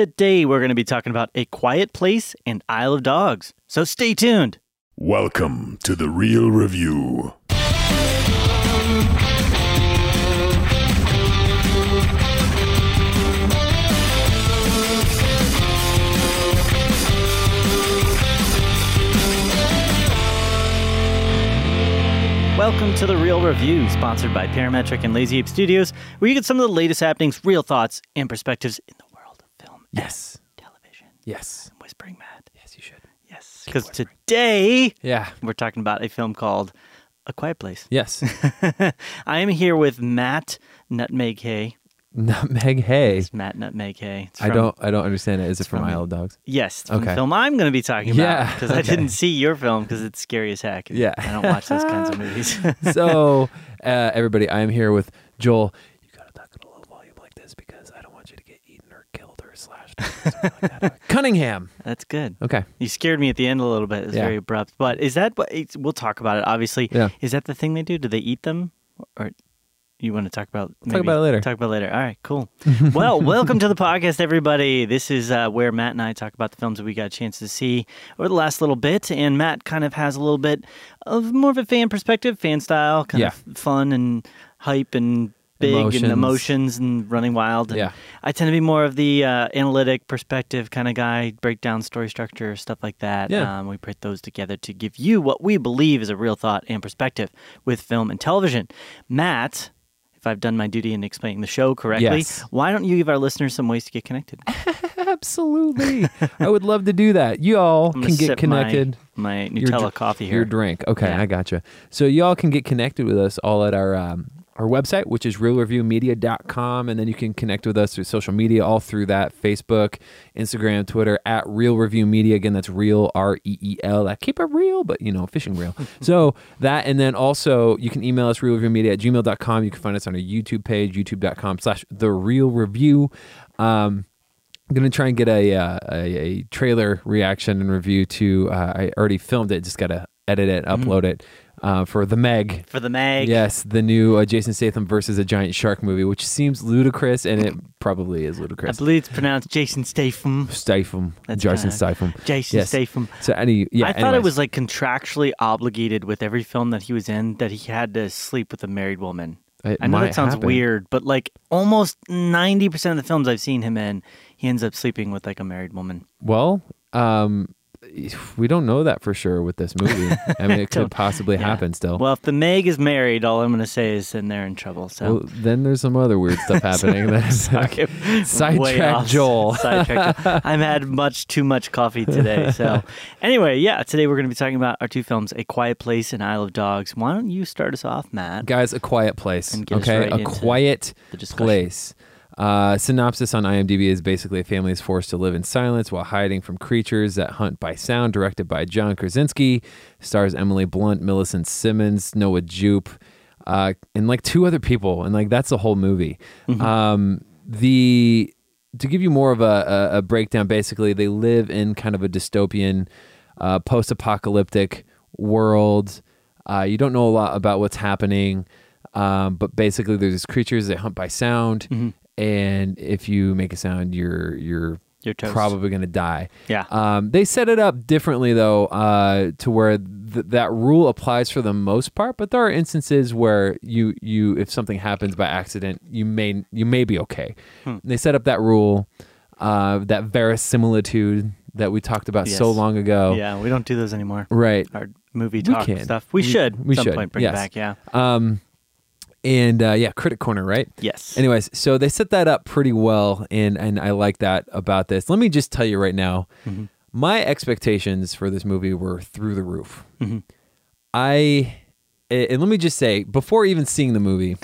Today we're going to be talking about A Quiet Place and Isle of Dogs, so stay tuned. Welcome to The Reel Review. Welcome to The Reel Review, sponsored by Parametric and Lazy Ape Studios, where you get some of the latest happenings, real thoughts, and perspectives in the world of film. Yes. And television. Yes. I'm whispering, Matt. Yes, you should. Yes. Because today, we're talking about a film called A Quiet Place. Yes. I am here with Matt Nutmeg Hay. Nutmeg Hay. It's Matt Nutmeg Hay. It's from, I don't understand it. Is it from Isle of Dogs? Yes, it's from the film I'm going to be talking about. Yeah, because I didn't see your film because it's scary as heck. Yeah, I don't watch those kinds of movies. So, everybody, I am here with Joel. You got to talk at a low volume like this because I don't want you to get eaten or killed or slashed or something like that. Cunningham. That's good. Okay, you scared me at the end a little bit. It's very abrupt. But is that? We'll talk about it. Obviously, is that the thing they do? Do they eat them or? You want to talk about maybe? Talk about it later. Talk about it later. All right, cool. Well, welcome to the podcast, everybody. This is where Matt and I talk about the films that we got a chance to see over the last little bit. And Matt kind of has a little bit of more of a fan perspective, fan style, kind of fun and hype and big and emotions and running wild. And I tend to be more of the analytic perspective kind of guy, breakdown, story structure, stuff like that. Yeah. We put those together to give you what we believe is a real thought and perspective with film and television. Matt, if I've done my duty in explaining the show correctly, why don't you give our listeners some ways to get connected? Absolutely. I would love to do that. You all can get connected. My Nutella coffee here. Your drink. Okay, I gotcha. So you all can get connected with us all at our website, which is realreviewmedia.com, and then you can connect with us through social media, all through that, Facebook, Instagram, Twitter, at Reel Review Media. Again, that's Reel, R-E-E-L. I keep it real, but, you know, fishing reel. So that, and then also, you can email us, realreviewmedia@gmail.com. You can find us on our YouTube page, youtube.com/TheReelReview. I'm going to try and get a trailer reaction and review to, I already filmed it, just got to edit it, upload it. For The Meg. For The Meg. Yes, the new Jason Statham versus a giant shark movie, which seems ludicrous, and it probably is ludicrous. I believe it's pronounced Jason Statham. Statham. That's Jason Statham. Jason Statham. So I thought it was like contractually obligated with every film that he was in that he had to sleep with a married woman. I know that sounds weird, but like almost 90% of the films I've seen him in, he ends up sleeping with like a married woman. Well, we don't know that for sure with this movie. I mean, it could possibly happen still. Well, if the Meg is married, all I'm going to say is then they're in trouble. So well, then there's some other weird stuff happening. Sidetrack Joel. I've had too much coffee today. So anyway, today we're going to be talking about our two films, A Quiet Place and Isle of Dogs. Why don't you start us off, Matt? Guys, A Quiet Place. A Quiet Place. Synopsis on IMDb is basically a family is forced to live in silence while hiding from creatures that hunt by sound, directed by John Krasinski, stars Emily Blunt, Millicent Simmons, Noah Jupe, and like two other people. And like, that's the whole movie. Mm-hmm. To give you more of a breakdown, basically they live in kind of a dystopian, post-apocalyptic world. You don't know a lot about what's happening. But basically there's these creatures that hunt by sound. Mm-hmm. And if you make a sound, you're probably going to die. Yeah. They set it up differently, though, to where that rule applies for the most part. But there are instances where you if something happens by accident, you may be okay. They set up that rule, that verisimilitude that we talked about so long ago. Yeah, we don't do those anymore. Right. Our movie talk stuff. We should. We should. Point bring it back. Yeah. And Critic Corner, right? Yes. Anyways, so they set that up pretty well, and I like that about this. Let me just tell you right now, my expectations for this movie were through the roof. Mm-hmm. And let me just say, before even seeing the movie,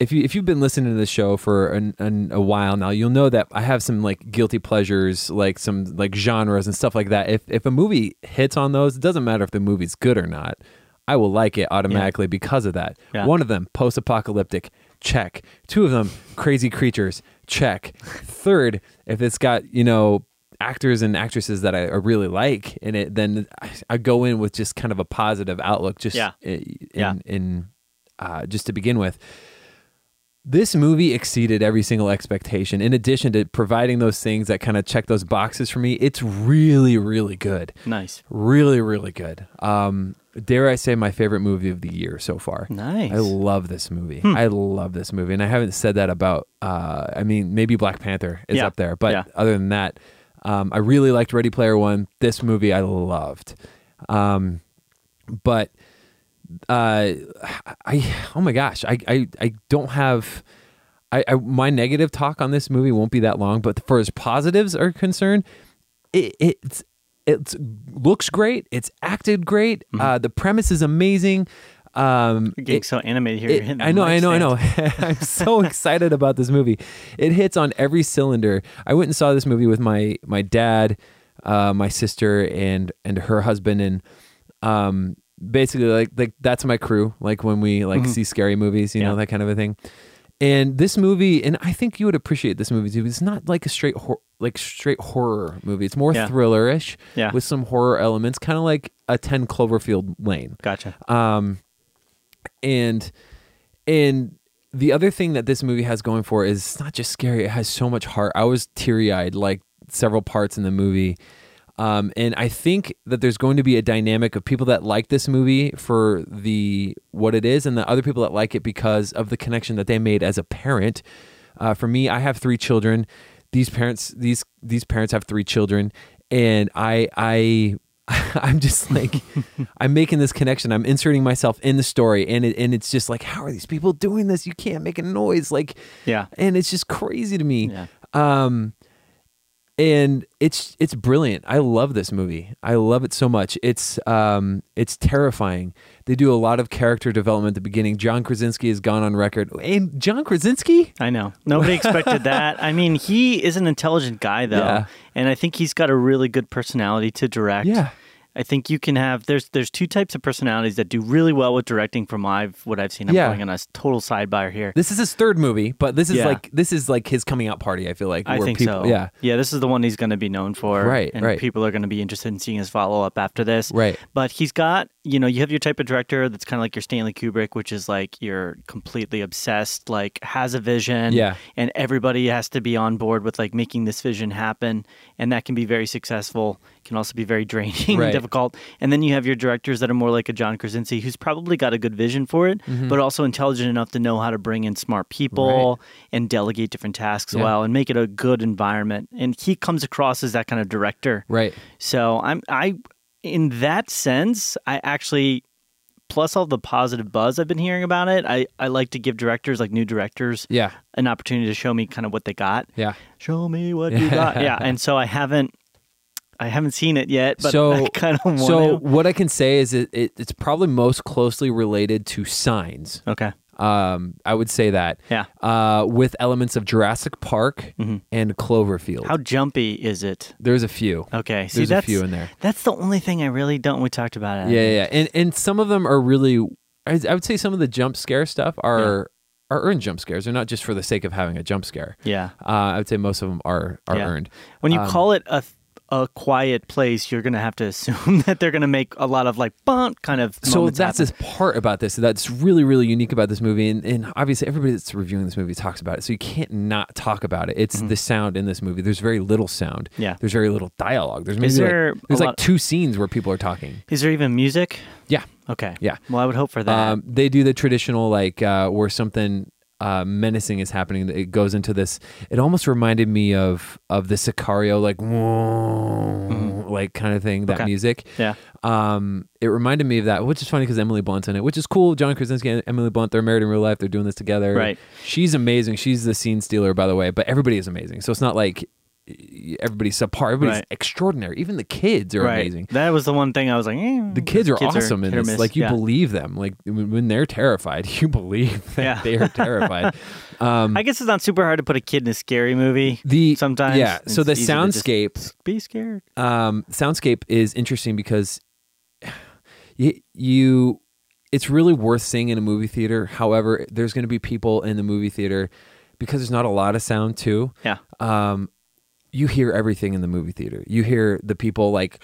if you've been listening to the show for a while now, you'll know that I have some like guilty pleasures, like some like genres and stuff like that. If a movie hits on those, it doesn't matter if the movie's good or not. I will like it automatically because of that. Yeah. One of them, post-apocalyptic, check. Two of them, crazy creatures, check. Third, if it's got, you know, actors and actresses that I really like in it, then I go in with just kind of a positive outlook just to begin with. This movie exceeded every single expectation. In addition to providing those things that kind of check those boxes for me, it's really, really good. Nice. Really, really good. Dare I say my favorite movie of the year so far. Nice. I love this movie. I love this movie. And I haven't said that about, I mean, maybe Black Panther is up there. But other than that, I really liked Ready Player One. This movie I loved. But... my negative talk on this movie won't be that long, but for as positives are concerned, it looks great. It's acted great. Mm-hmm. The premise is amazing. You're getting so animated here. I know. I'm so excited about this movie. It hits on every cylinder. I went and saw this movie with my dad, my sister and her husband, and, basically, like that's my crew. Like when we see scary movies, you know, that kind of a thing. And this movie, and I think you would appreciate this movie too. It's not like a straight horror movie. It's more thriller-ish with some horror elements, kind of like a 10 Cloverfield Lane. Gotcha. And the other thing that this movie has going for is it's not just scary. It has so much heart. I was teary-eyed like several parts in the movie. And I think that there's going to be a dynamic of people that like this movie for what it is, and the other people that like it because of the connection that they made as a parent. For me, I have 3 children. These parents have 3 children, and I'm just like I'm making this connection. I'm inserting myself in the story, and it's just like, how are these people doing this? You can't make a noise, and it's just crazy to me. Yeah. And it's brilliant. I love this movie. I love it so much. It's terrifying. They do a lot of character development at the beginning. John Krasinski has gone on record. And John Krasinski? I know. Nobody expected that. I mean, he is an intelligent guy, though. Yeah. And I think he's got a really good personality to direct. Yeah. I think you can have... There's 2 types of personalities that do really well with directing from what I've seen. I'm going on a total sidebar here. This is his 3rd movie, but this is like his coming out party, I feel like. I think so. Yeah. Yeah, this is the one he's going to be known for. Right, and people are going to be interested in seeing his follow-up after this. Right. But he's got... You know, you have your type of director that's kind of like your Stanley Kubrick, which is like you're completely obsessed, like has a vision, and everybody has to be on board with like making this vision happen, and that can be very successful. It can also be very draining and difficult. And then you have your directors that are more like a John Krasinski, who's probably got a good vision for it, but also intelligent enough to know how to bring in smart people and delegate different tasks well and make it a good environment. And he comes across as that kind of director, right? So in that sense, I actually, plus all the positive buzz I've been hearing about it, I like to give directors, like new directors, an opportunity to show me kind of what they got. Yeah. Show me what you got. Yeah. And so I haven't seen it yet, but so, I kind of want to. So what I can say is it's probably most closely related to Signs. Okay. I would say that. Yeah. With elements of Jurassic Park and Cloverfield. How jumpy is it? There's a few. Okay. See, there's a few in there. That's the only thing I really don't. We talked about it. Yeah. And some of them are really. I would say some of the jump scare stuff are earned jump scares. They're not just for the sake of having a jump scare. Yeah. I would say most of them are earned. When you call it A Quiet Place, you're going to have to assume that they're going to make a lot of like bump kind of moments. So that's this part about this that's really, really unique about this movie. And obviously everybody that's reviewing this movie talks about it. So you can't not talk about it. It's the sound in this movie. There's very little sound. Yeah. There's very little dialogue. There's maybe there's 2 scenes where people are talking. Is there even music? Yeah. Okay. Yeah. Well, I would hope for that. They do the traditional like where something... menacing is happening. It goes into this. It almost reminded me of the Sicario, like like kind of thing. That music, it reminded me of that, which is funny because Emily Blunt's in it, which is cool. John Krasinski and Emily Blunt, they're married in real life. They're doing this together. Right. She's amazing. She's the scene stealer, by the way. But everybody is amazing. So it's not like everybody's subpar. Everybody's extraordinary. Even the kids are amazing. That was the one thing I was like, the kids are awesome in this. Like you believe them. Like when they're terrified, you believe that they are terrified. I guess it's not super hard to put a kid in a scary movie. Sometimes, yeah. So the soundscape, be scared. Soundscape is interesting because it's really worth seeing in a movie theater. However, there's going to be people in the movie theater because there's not a lot of sound too. Yeah. You hear everything in the movie theater. You hear the people like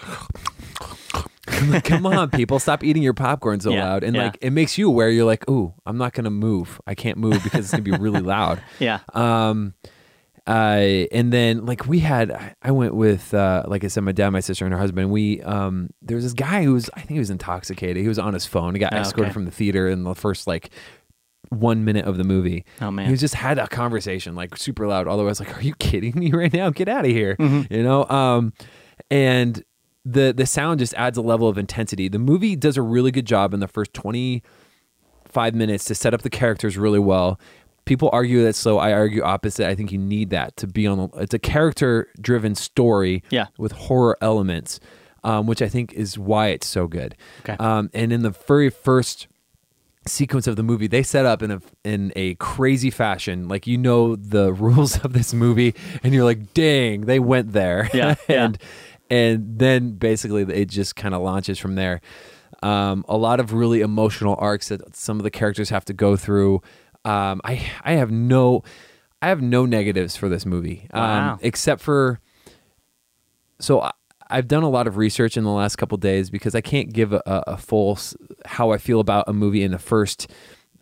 Like, come on, people, stop eating your popcorn so loud. And like, it makes you aware. You're like, ooh, I'm not going to move. I can't move because it's going to be really loud. Yeah. And then like we had, I went with, like I said, my dad, my sister, and her husband. We, there was this guy who was, I think he was intoxicated. He was on his phone. He got escorted from the theater in the first like 1 minute of the movie. Oh man. He just had a conversation like super loud. Although I was like, are you kidding me right now? Get out of here. Mm-hmm. You know? And the sound just adds a level of intensity. The movie does a really good job in the first 25 minutes to set up the characters really well. People argue that's slow. I argue opposite. I think you need that to be on. It's a character-driven story with horror elements, which I think is why it's so good. Okay. And in the very first sequence of the movie, they set up in a crazy fashion. Like, you know the rules of this movie, and you're like, dang, they went there. Yeah, and then basically it just kind of launches from there. A lot of really emotional arcs that some of the characters have to go through. I have no negatives for this movie, except for, so I've done a lot of research in the last couple of days because I can't give a full, how I feel about a movie in the first,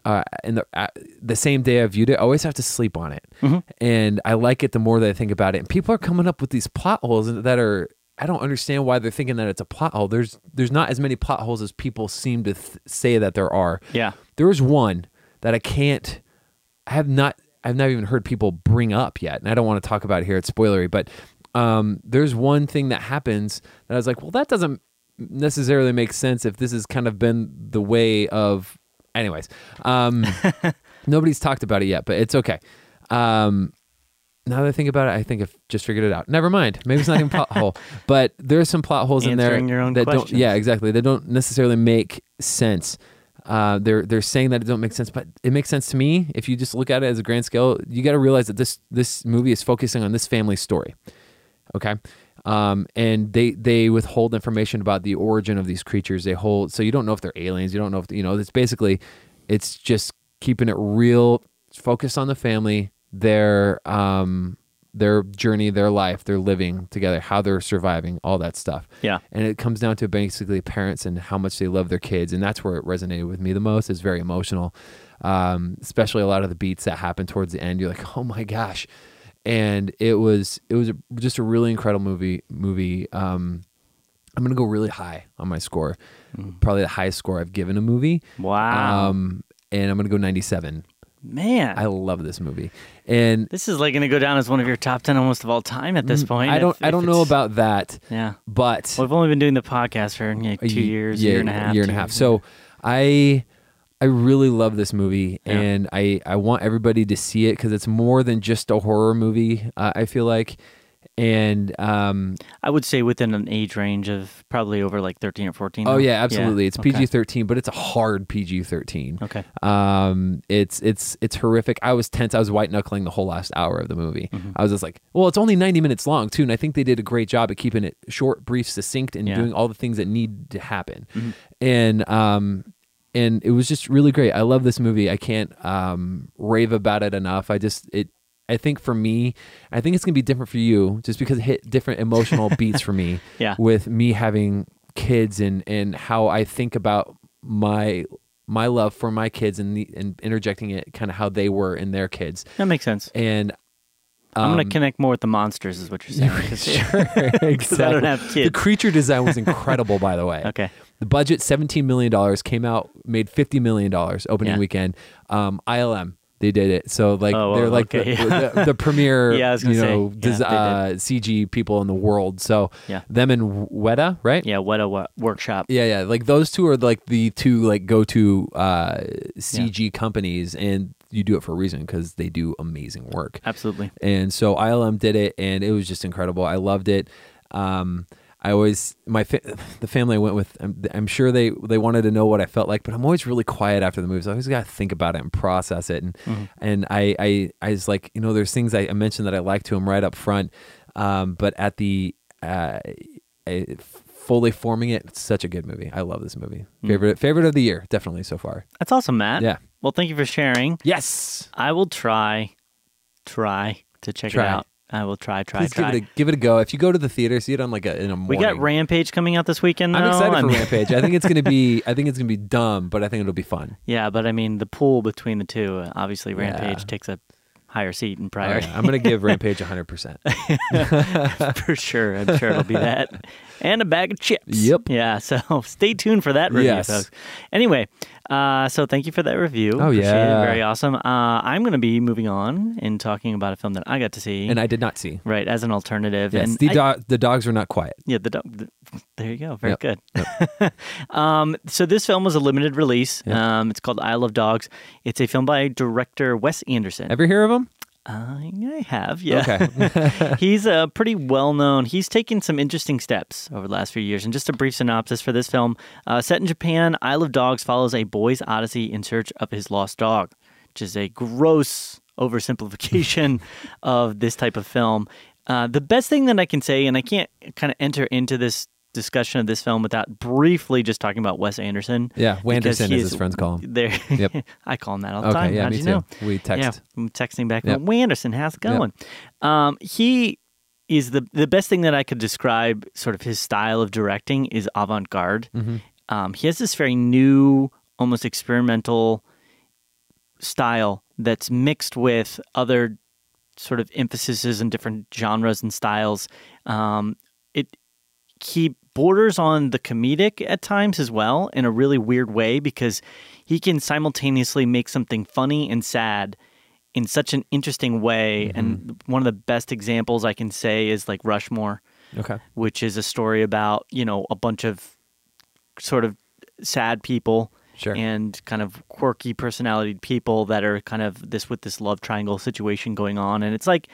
the same day I viewed it. I always have to sleep on it. Mm-hmm. And I like it the more that I think about it. And people are coming up with these plot holes that are, I don't understand why they're thinking that it's a plot hole. There's not as many plot holes as people seem to say that there are. Yeah. There is one that I've not even heard people bring up yet. And I don't want to talk about it here. It's spoilery, but there's one thing that happens that I was like, well, that doesn't necessarily make sense if this has kind of been the way of, anyways. Nobody's talked about it yet, but it's okay. Now that I think about it, I think I've just figured it out. Never mind. Maybe it's not even a plot hole, but there are some plot holes in there your own that questions. Don't, yeah, exactly. They don't necessarily make sense. They're saying that it don't make sense, but it makes sense to me. If you just look at it as a grand scale, you got to realize that this movie is focusing on this family's story. Okay. And they withhold information about the origin of these creatures. They hold, so you don't know if they're aliens. You don't know if, you know, it's basically, it's just keeping it real, focused on the family, their journey, their life, their living together, how they're surviving, all that stuff. Yeah. And it comes down to basically parents and how much they love their kids. And that's where it resonated with me the most. It's very emotional, especially a lot of the beats that happen towards the end. You're like, oh my gosh. And it was just a really incredible movie. I'm going to go really high on my score. Probably the highest score I've given a movie. Wow. And I'm going to go 97. Man, I love this movie, and this is like going to go down as one of your top 10 almost of all time at this point. I don't know about that. Yeah, but we've only been doing the podcast for 2 years, year and a half. So, I really love this movie, and I want everybody to see it because it's more than just a horror movie. I feel like, and I would say within an age range of probably over like 13 or 14. Oh yeah, absolutely. Yeah. It's PG-13, but it's a hard PG-13. Okay. It's horrific. I was tense. I was white knuckling the whole last hour of the movie. Mm-hmm. I was just like, well, it's only 90 minutes long too, and I think they did a great job at keeping it short, brief, succinct, and doing all the things that need to happen. Mm-hmm. And it was just really great. I love this movie. I can't rave about it enough. I think for me, I think it's going to be different for you just because it hit different emotional beats for me with me having kids and how I think about my love for my kids and interjecting it kind of how they were in their kids. That makes sense. And I'm going to connect more with the monsters is what you're saying. Sure, exactly. I don't have kids. The creature design was incredible, by the way. Okay. The budget, $17 million, came out, made $50 million opening weekend. ILM. They did it. So like they're like the premier CG people in the world. So them and Weta, right? Yeah, Weta Workshop. Yeah. Like those two are like the two like go-to CG companies, and you do it for a reason because they do amazing work. Absolutely. And so ILM did it, and it was just incredible. I loved it. The family I went with, I'm sure they wanted to know what I felt like, but I'm always really quiet after the movies. I always got to think about it and process it. And I was like, you know, there's things I mentioned that I like to them right up front. But at the, fully forming it, it's such a good movie. I love this movie. Favorite of the year, definitely so far. That's awesome, Matt. Yeah. Well, thank you for sharing. Yes. I will try to check it out. I will try. Give it a go. If you go to the theater, see it on like in a morning. We got Rampage coming out this weekend, though. I'm excited for Rampage. I think it's gonna be dumb, but I think it'll be fun. Yeah, but I mean the pool between the two, obviously Rampage takes a higher seat in priority. Right. I'm gonna give Rampage 100%. For sure. I'm sure it'll be that. And a bag of chips. Yep. Yeah. So stay tuned for that review, folks. Anyway, so thank you for that review. Oh, appreciate it. Very awesome. I'm going to be moving on and talking about a film that I got to see. And I did not see. Right, as an alternative. Yes, and the dogs were not quiet. Yeah, there you go. Very good. Yep. So this film was a limited release. Yep. It's called Isle of Dogs. It's a film by director Wes Anderson. Ever hear of him? I have, yeah. Okay. He's pretty well-known. He's taken some interesting steps over the last few years. And just a brief synopsis for this film. Set in Japan, Isle of Dogs follows a boy's odyssey in search of his lost dog, which is a gross oversimplification of this type of film. The best thing that I can say, and I can't kind of enter into this discussion of this film without briefly just talking about Wes Anderson. Yeah, Wanderson, as his friends call him. Yep. I call him that all the time. Yeah, How'd you know? We text. Yeah, I'm texting back. Yep. Wanderson, how's it going? Yep. He is the best thing that I could describe sort of his style of directing is avant-garde. Mm-hmm. He has this very new, almost experimental style that's mixed with other sort of emphases and different genres and styles. He borders on the comedic at times as well in a really weird way because he can simultaneously make something funny and sad in such an interesting way. Mm-hmm. And one of the best examples I can say is like Rushmore, which is a story about, a bunch of sort of sad people and kind of quirky personality people that are kind of this love triangle situation going on. And it's like,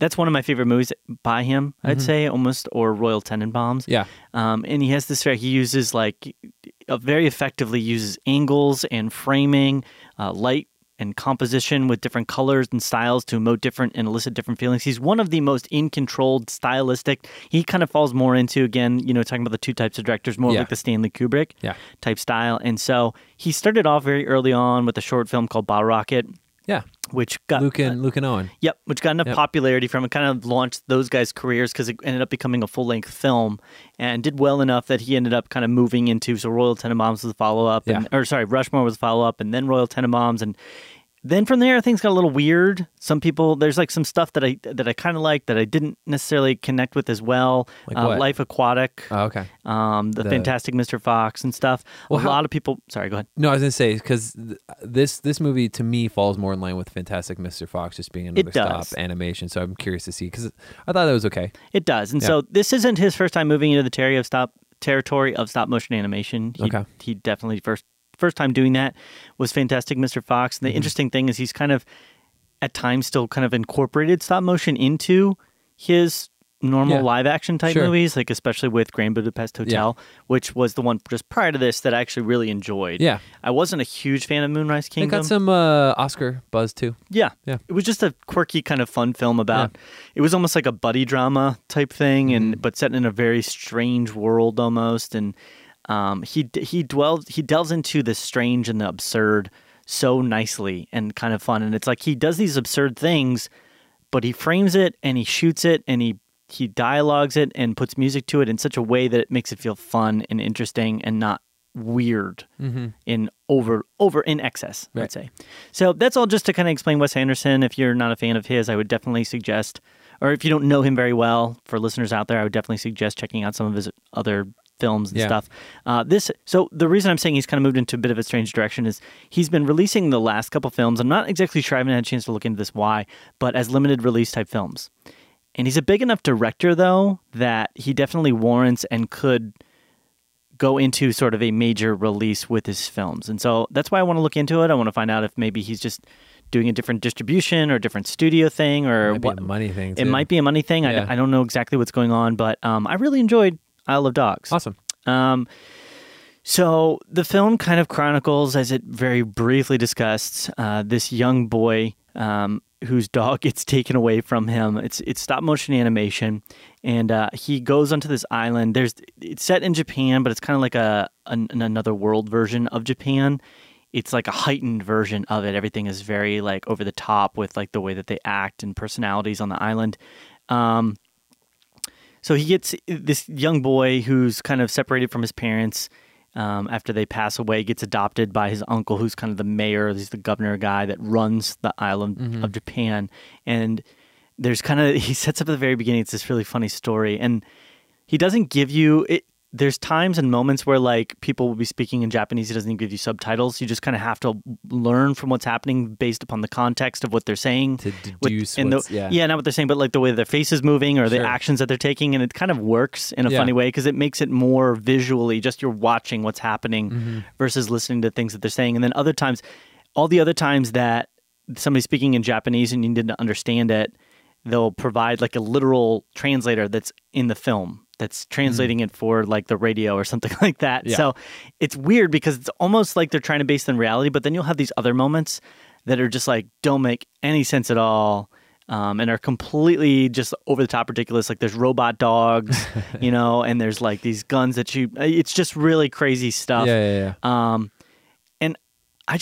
that's one of my favorite movies by him, I'd say, almost, or Royal Tenenbaums. Yeah. And he has this, he uses very effectively uses angles and framing, light and composition with different colors and styles to emote different and elicit different feelings. He's one of the most in-controlled stylistic. He kind of falls more into, again, talking about the two types of directors, more like the Stanley Kubrick type style. And so he started off very early on with a short film called Bottle Rocket. Yeah. Which got Luke and Owen. Yep, which got enough popularity from it, kind of launched those guys' careers because it ended up becoming a full-length film and did well enough that he ended up kind of moving into, so Royal Tenenbaums was a follow-up, Rushmore was a follow-up, and then Royal Tenenbaums, and then from there things got a little weird. Some people, there's some stuff that I kind of liked that I didn't necessarily connect with as well. Like what? Life Aquatic. Oh, okay. The Fantastic Mr. Fox and stuff. Well, a lot of people. Sorry, go ahead. No, I was gonna say because this movie to me falls more in line with Fantastic Mr. Fox just being another stop animation. So I'm curious to see because I thought that was okay. It does, and so this isn't his first time moving into the territory of stop motion animation. He definitely first time doing that was Fantastic Mr. Fox. And the interesting thing is he's kind of, at times, still kind of incorporated stop motion into his normal live action type movies, like especially with Grand Budapest Hotel, which was the one just prior to this that I actually really enjoyed. Yeah. I wasn't a huge fan of Moonrise Kingdom. It got some Oscar buzz too. Yeah. Yeah. It was just a quirky kind of fun film about, it was almost like a buddy drama type thing, but set in a very strange world almost. And he delves into the strange and the absurd so nicely and kind of fun. And it's like he does these absurd things, but he frames it and he shoots it and he dialogues it and puts music to it in such a way that it makes it feel fun and interesting and not weird in over in excess, I'd say. So that's all just to kind of explain Wes Anderson. If you're not a fan of his, I would definitely suggest, or if you don't know him very well, for listeners out there, I would definitely suggest checking out some of his other films and stuff. So the reason I'm saying he's kind of moved into a bit of a strange direction is he's been releasing the last couple films. I'm not exactly sure, I haven't had a chance to look into this why, but as limited release type films. And he's a big enough director, though, that he definitely warrants and could go into sort of a major release with his films. And so that's why I want to look into it. I want to find out if maybe he's just doing a different distribution or a different studio thing, or what money thing. It might be a money thing. I don't know exactly what's going on, but I really enjoyed Isle of Dogs. Awesome. So the film kind of chronicles, as it very briefly discussed, this young boy whose dog gets taken away from him. It's stop motion animation, and he goes onto this island. It's set in Japan, but it's kind of like another world version of Japan. it's like a heightened version of it. Everything is very like over the top with like the way that they act and personalities on the island. So he gets this young boy who's kind of separated from his parents after they pass away, gets adopted by his uncle, who's kind of the mayor. He's the governor guy that runs the island of Japan. And there's kind of, he sets up at the very beginning, it's this really funny story. And he doesn't give you, there's times and moments where like people will be speaking in Japanese. He doesn't even give you subtitles. You just kind of have to learn from what's happening based upon the context of what they're saying. To deduce not what they're saying, but like the way their face is moving or the actions that they're taking. And it kind of works in a funny way because it makes it more visually, just you're watching what's happening versus listening to things that they're saying. And then other times, all the other times that somebody's speaking in Japanese and you didn't understand it, they'll provide like a literal translator that's in the film. That's translating it for like the radio or something like that. Yeah. So it's weird because it's almost like they're trying to base it in reality, but then you'll have these other moments that are just like, don't make any sense at all. And are completely just over the top ridiculous. Like there's robot dogs, you know, and there's like these guns that shoot. It's just really crazy stuff. Yeah.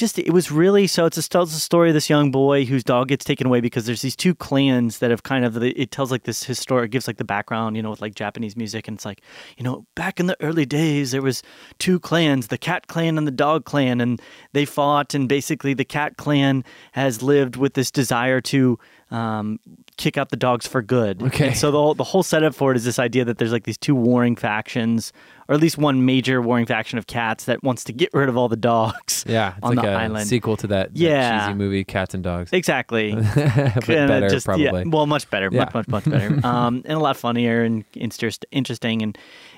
It was really, it tells the story of this young boy whose dog gets taken away because there's these two clans that have kind of, it tells like this historic, it gives like the background, you know, with like Japanese music. And it's like, you know, back in the early days, there was two clans, the cat clan and the dog clan, and they fought. And basically the cat clan has lived with this desire to kick out the dogs for good. Okay. And so the whole setup for it is this idea that there's like these two warring factions, or at least one major warring faction of cats that wants to get rid of all the dogs. Yeah, it's on like the island. Sequel to that cheesy movie, Cats and Dogs. Exactly. But better, probably. Yeah, well, much better, much better, and a lot funnier and interesting.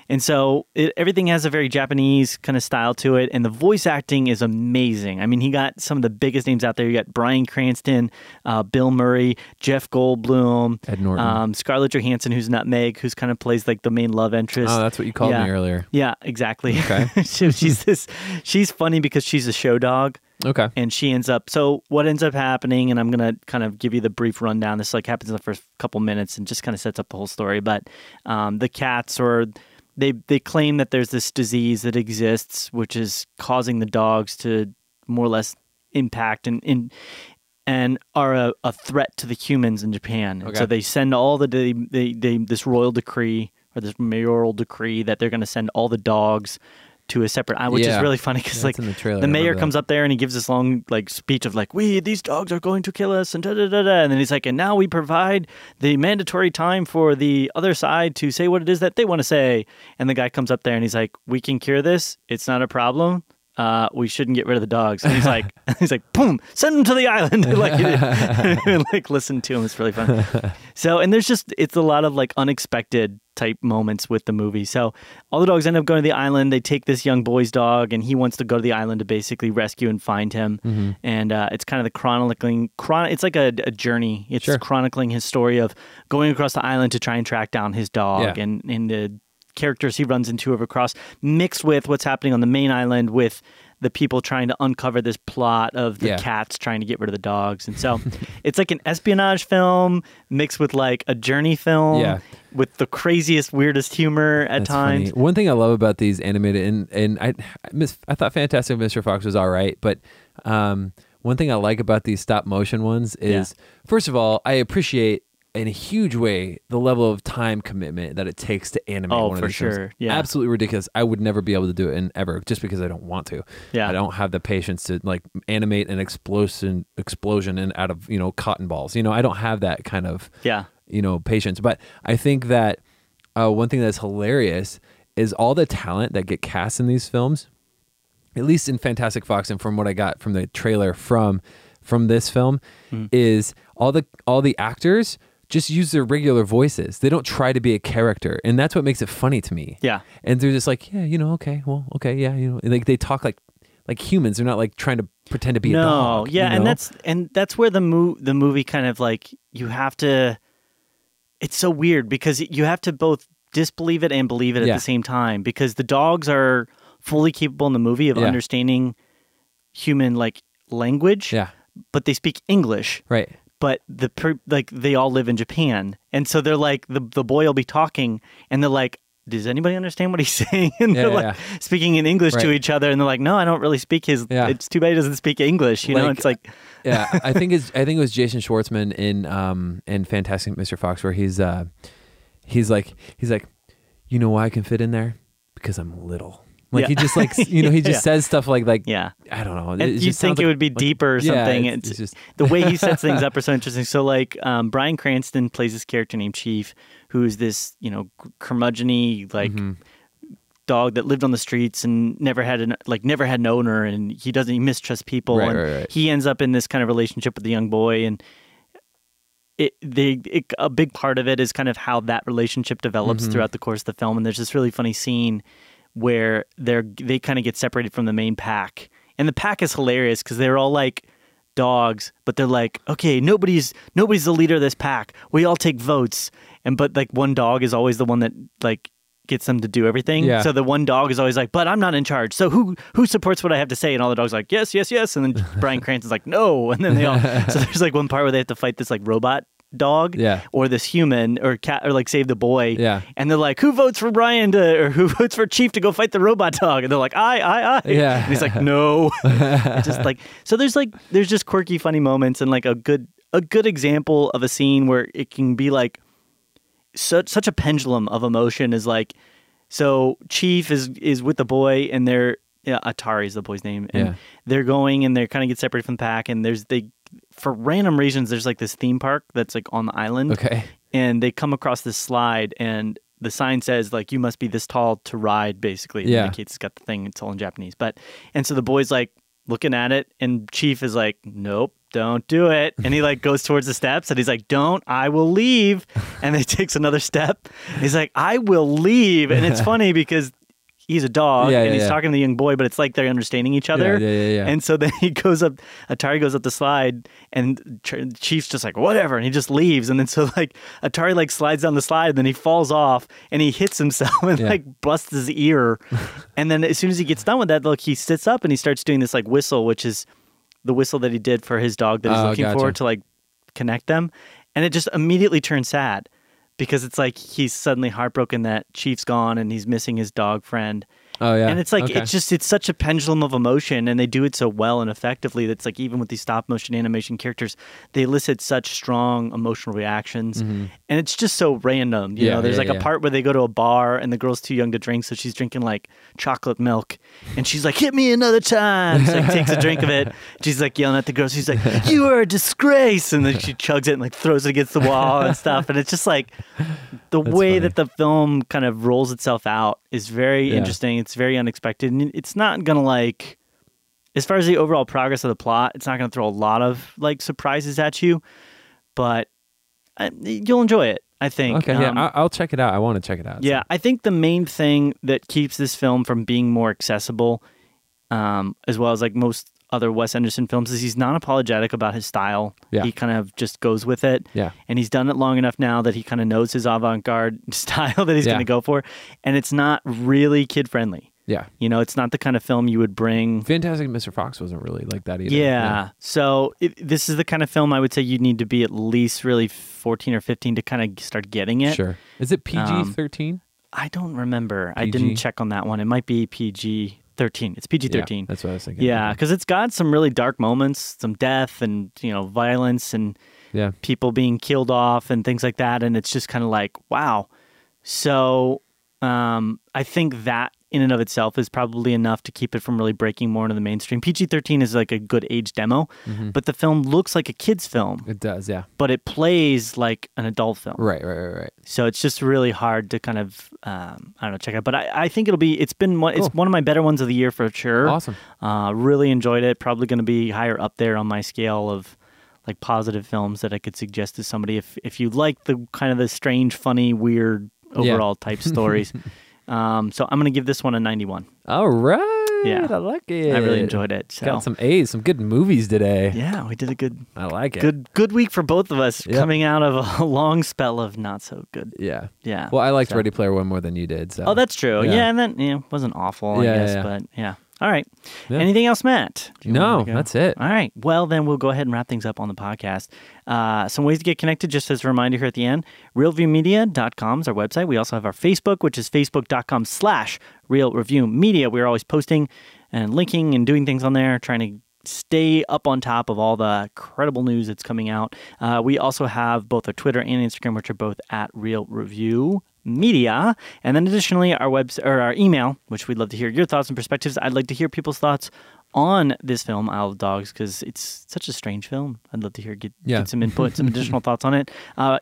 And so everything has a very Japanese kind of style to it, and the voice acting is amazing. I mean, he got some of the biggest names out there. You got Bryan Cranston, Bill Murray, Jeff Goldblum, Ed Norton, Scarlett Johansson, who's Nutmeg, who's kind of plays like the main love interest. Oh, that's what you called me earlier. Yeah, exactly. Okay. She's funny because she's a show dog. Okay. And she ends up, so what ends up happening, and I'm going to kind of give you the brief rundown. This like happens in the first couple minutes and just kind of sets up the whole story. But the cats are... They claim that there's this disease that exists, which is causing the dogs to more or less impact and are a threat to the humans in Japan. Okay. And so they send all this royal decree or this mayoral decree that they're going to send all the dogs to a separate island, which is really funny because like the mayor comes up there and he gives this long like speech of like, these dogs are going to kill us and da-da-da-da. And then he's like, and now we provide the mandatory time for the other side to say what it is that they want to say. And the guy comes up there and he's like, we can cure this. It's not a problem. We shouldn't get rid of the dogs. And he's like, boom, send them to the island. like listen to him. It's really fun. So, and there's just, it's a lot of like unexpected type moments with the movie. So all the dogs end up going to the island. They take this young boy's dog and he wants to go to the island to basically rescue and find him. Mm-hmm. And it's kind of the it's like a journey. It's chronicling his story of going across the island to try and track down his dog and the characters he runs into over across, mixed with what's happening on the main island with the people trying to uncover this plot of the cats trying to get rid of the dogs. And so it's like an espionage film mixed with like a journey film with the craziest, weirdest humor at times. Funny. One thing I love about these animated, and I thought Fantastic Mr. Fox was all right, but one thing I like about these stop motion ones is, first of all, I appreciate in a huge way the level of time commitment that it takes to animate one of these films. Yeah. Absolutely ridiculous. I would never be able to do it ever just because I don't want to. Yeah. I don't have the patience to like animate an explosion and out of, you know, cotton balls. You know, I don't have that kind of you know, patience. But I think that one thing that's hilarious is all the talent that get cast in these films, at least in Fantastic Fox and from what I got from the trailer from this film, is all the actors just use their regular voices. They don't try to be a character. And that's what makes it funny to me. Yeah. And they're just like, and like they talk like humans. They're not like trying to pretend to be a dog. Yeah, you know? and that's where the movie kind of like, you have to, it's so weird because you have to both disbelieve it and believe it at the same time, because the dogs are fully capable in the movie of understanding human like language. Yeah. But they speak English. Right. But they all live in Japan. And so they're like, the boy will be talking and they're like, does anybody understand what he's saying? And they're like speaking in English to each other, and they're like, no, I don't really speak his. It's too bad he doesn't speak English. You know, it's like I think it was Jason Schwartzman in Fantastic Mr. Fox where he's like, you know why I can fit in there? Because I'm little. Like he just he just says stuff like I don't know. And you think it would be deeper or something. It's just the way he sets things up are so interesting. So like Bryan Cranston plays this character named Chief, who is this curmudgeon-y dog that lived on the streets and never had an owner, and he mistrusts people, and he ends up in this kind of relationship with the young boy, and a big part of it is kind of how that relationship develops throughout the course of the film, and there's this really funny scene where they kind of get separated from the main pack. And the pack is hilarious because they're all like dogs, but they're like, okay, nobody's the leader of this pack. We all take votes. But one dog is always the one that gets them to do everything. Yeah. So the one dog is always like, but I'm not in charge. So who supports what I have to say? And all the dogs are like, yes, yes, yes. And then Bryan Cranston's like, no. And then they all, so there's one part where they have to fight this robot dog or this human or cat or save the boy and they're like, who votes for Brian or who votes for Chief to go fight the robot dog? And they're like, I and he's like, no. So there's just quirky funny moments and a good example of a scene where it can be such a pendulum of emotion is so Chief is with the boy and they're Atari is the boy's name and they're going and they kind of get separated from the pack and for random reasons, there's this theme park that's on the island. Okay. And they come across this slide and the sign says you must be this tall to ride, basically. Yeah. The kid's got the thing, it's all in Japanese. And so the boy's looking at it and Chief is like, nope, don't do it. And he goes towards the steps and he's like, don't, I will leave. And he takes another step. He's like, I will leave. And it's funny because he's a dog and he's talking to the young boy, but it's they're understanding each other. Yeah. And so then Atari goes up the slide and Chief's just whatever. And he just leaves. And then so Atari slides down the slide and then he falls off and he hits himself and busts his ear. And then as soon as he gets done with that, he sits up and he starts doing this whistle, which is the whistle that he did for his dog that he's looking for to connect them. And it just immediately turns sad. Because it's he's suddenly heartbroken that Chief's gone and he's missing his dog friend. Oh, yeah. And it's it's such a pendulum of emotion and they do it so well and effectively that's even with these stop motion animation characters, they elicit such strong emotional reactions. Mm-hmm. And it's just so random. You know, there's a part where they go to a bar and the girl's too young to drink, so she's drinking chocolate milk and she's like, hit me another time. She takes a drink of it. She's yelling at the girl. She's like, you are a disgrace. And then she chugs it and throws it against the wall and stuff. And it's just the way that the film kind of rolls itself out is very interesting. It's very unexpected. And it's not going to as far as the overall progress of the plot, it's not going to throw a lot of surprises at you, but you'll enjoy it, I think. Okay, I'll check it out. I want to check it out. Yeah, I think the main thing that keeps this film from being more accessible, as well as most other Wes Anderson films, is he's not apologetic about his style. Yeah. He kind of just goes with it. Yeah. And he's done it long enough now that he kind of knows his avant-garde style that he's going to go for. And it's not really kid-friendly. Yeah. You know, it's not the kind of film you would bring. Fantastic Mr. Fox wasn't really like that either. Yeah. So this is the kind of film I would say you'd need to be at least really 14 or 15 to kind of start getting it. Sure. Is it PG-13? I don't remember. PG? I didn't check on that one. It might be PG-13. It's PG-13. Yeah, that's what I was thinking. Yeah, because it's got some really dark moments, some death and, violence and people being killed off and things like that. And it's just kind of wow. So I think that in and of itself is probably enough to keep it from really breaking more into the mainstream. PG-13 is a good age demo, but the film looks like a kid's film. It does, yeah. But it plays like an adult film. Right. So it's just really hard to kind of, check out. But I think it's one of my better ones of the year for sure. Awesome. Really enjoyed it. Probably going to be higher up there on my scale of positive films that I could suggest to somebody. If you like the kind of the strange, funny, weird, overall type stories. So I'm going to give this one a 91. All right. Yeah. I like it. I really enjoyed it. So. Got some A's, some good movies today. Yeah, we did a good. I like it. Good week for both of us coming out of a long spell of not so good. Yeah. Yeah. Well, I liked Ready Player One more than you did. So. Oh, that's true. Yeah. And that wasn't awful, I guess. Yeah. But yeah. All right. Yeah. Anything else, Matt? No, that's it. All right. Well, then we'll go ahead and wrap things up on the podcast. Some ways to get connected, just as a reminder here at the end, realreviewmedia.com is our website. We also have our Facebook, which is facebook.com/realreviewmedia. We're always posting and linking and doing things on there, trying to stay up on top of all the incredible news that's coming out. We also have both a Twitter and Instagram, which are both at Reel Review Media. And then additionally, our our email, which we'd love to hear your thoughts and perspectives. I'd like to hear people's thoughts on this film, Isle of Dogs, because it's such a strange film. I'd love to hear, get some input, some additional thoughts on it.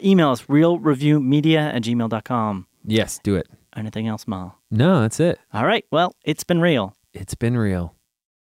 Email us, realreviewmedia@gmail.com. Yes, do it. Anything else, Mal? No, that's it. All right. Well, it's been real. It's been real.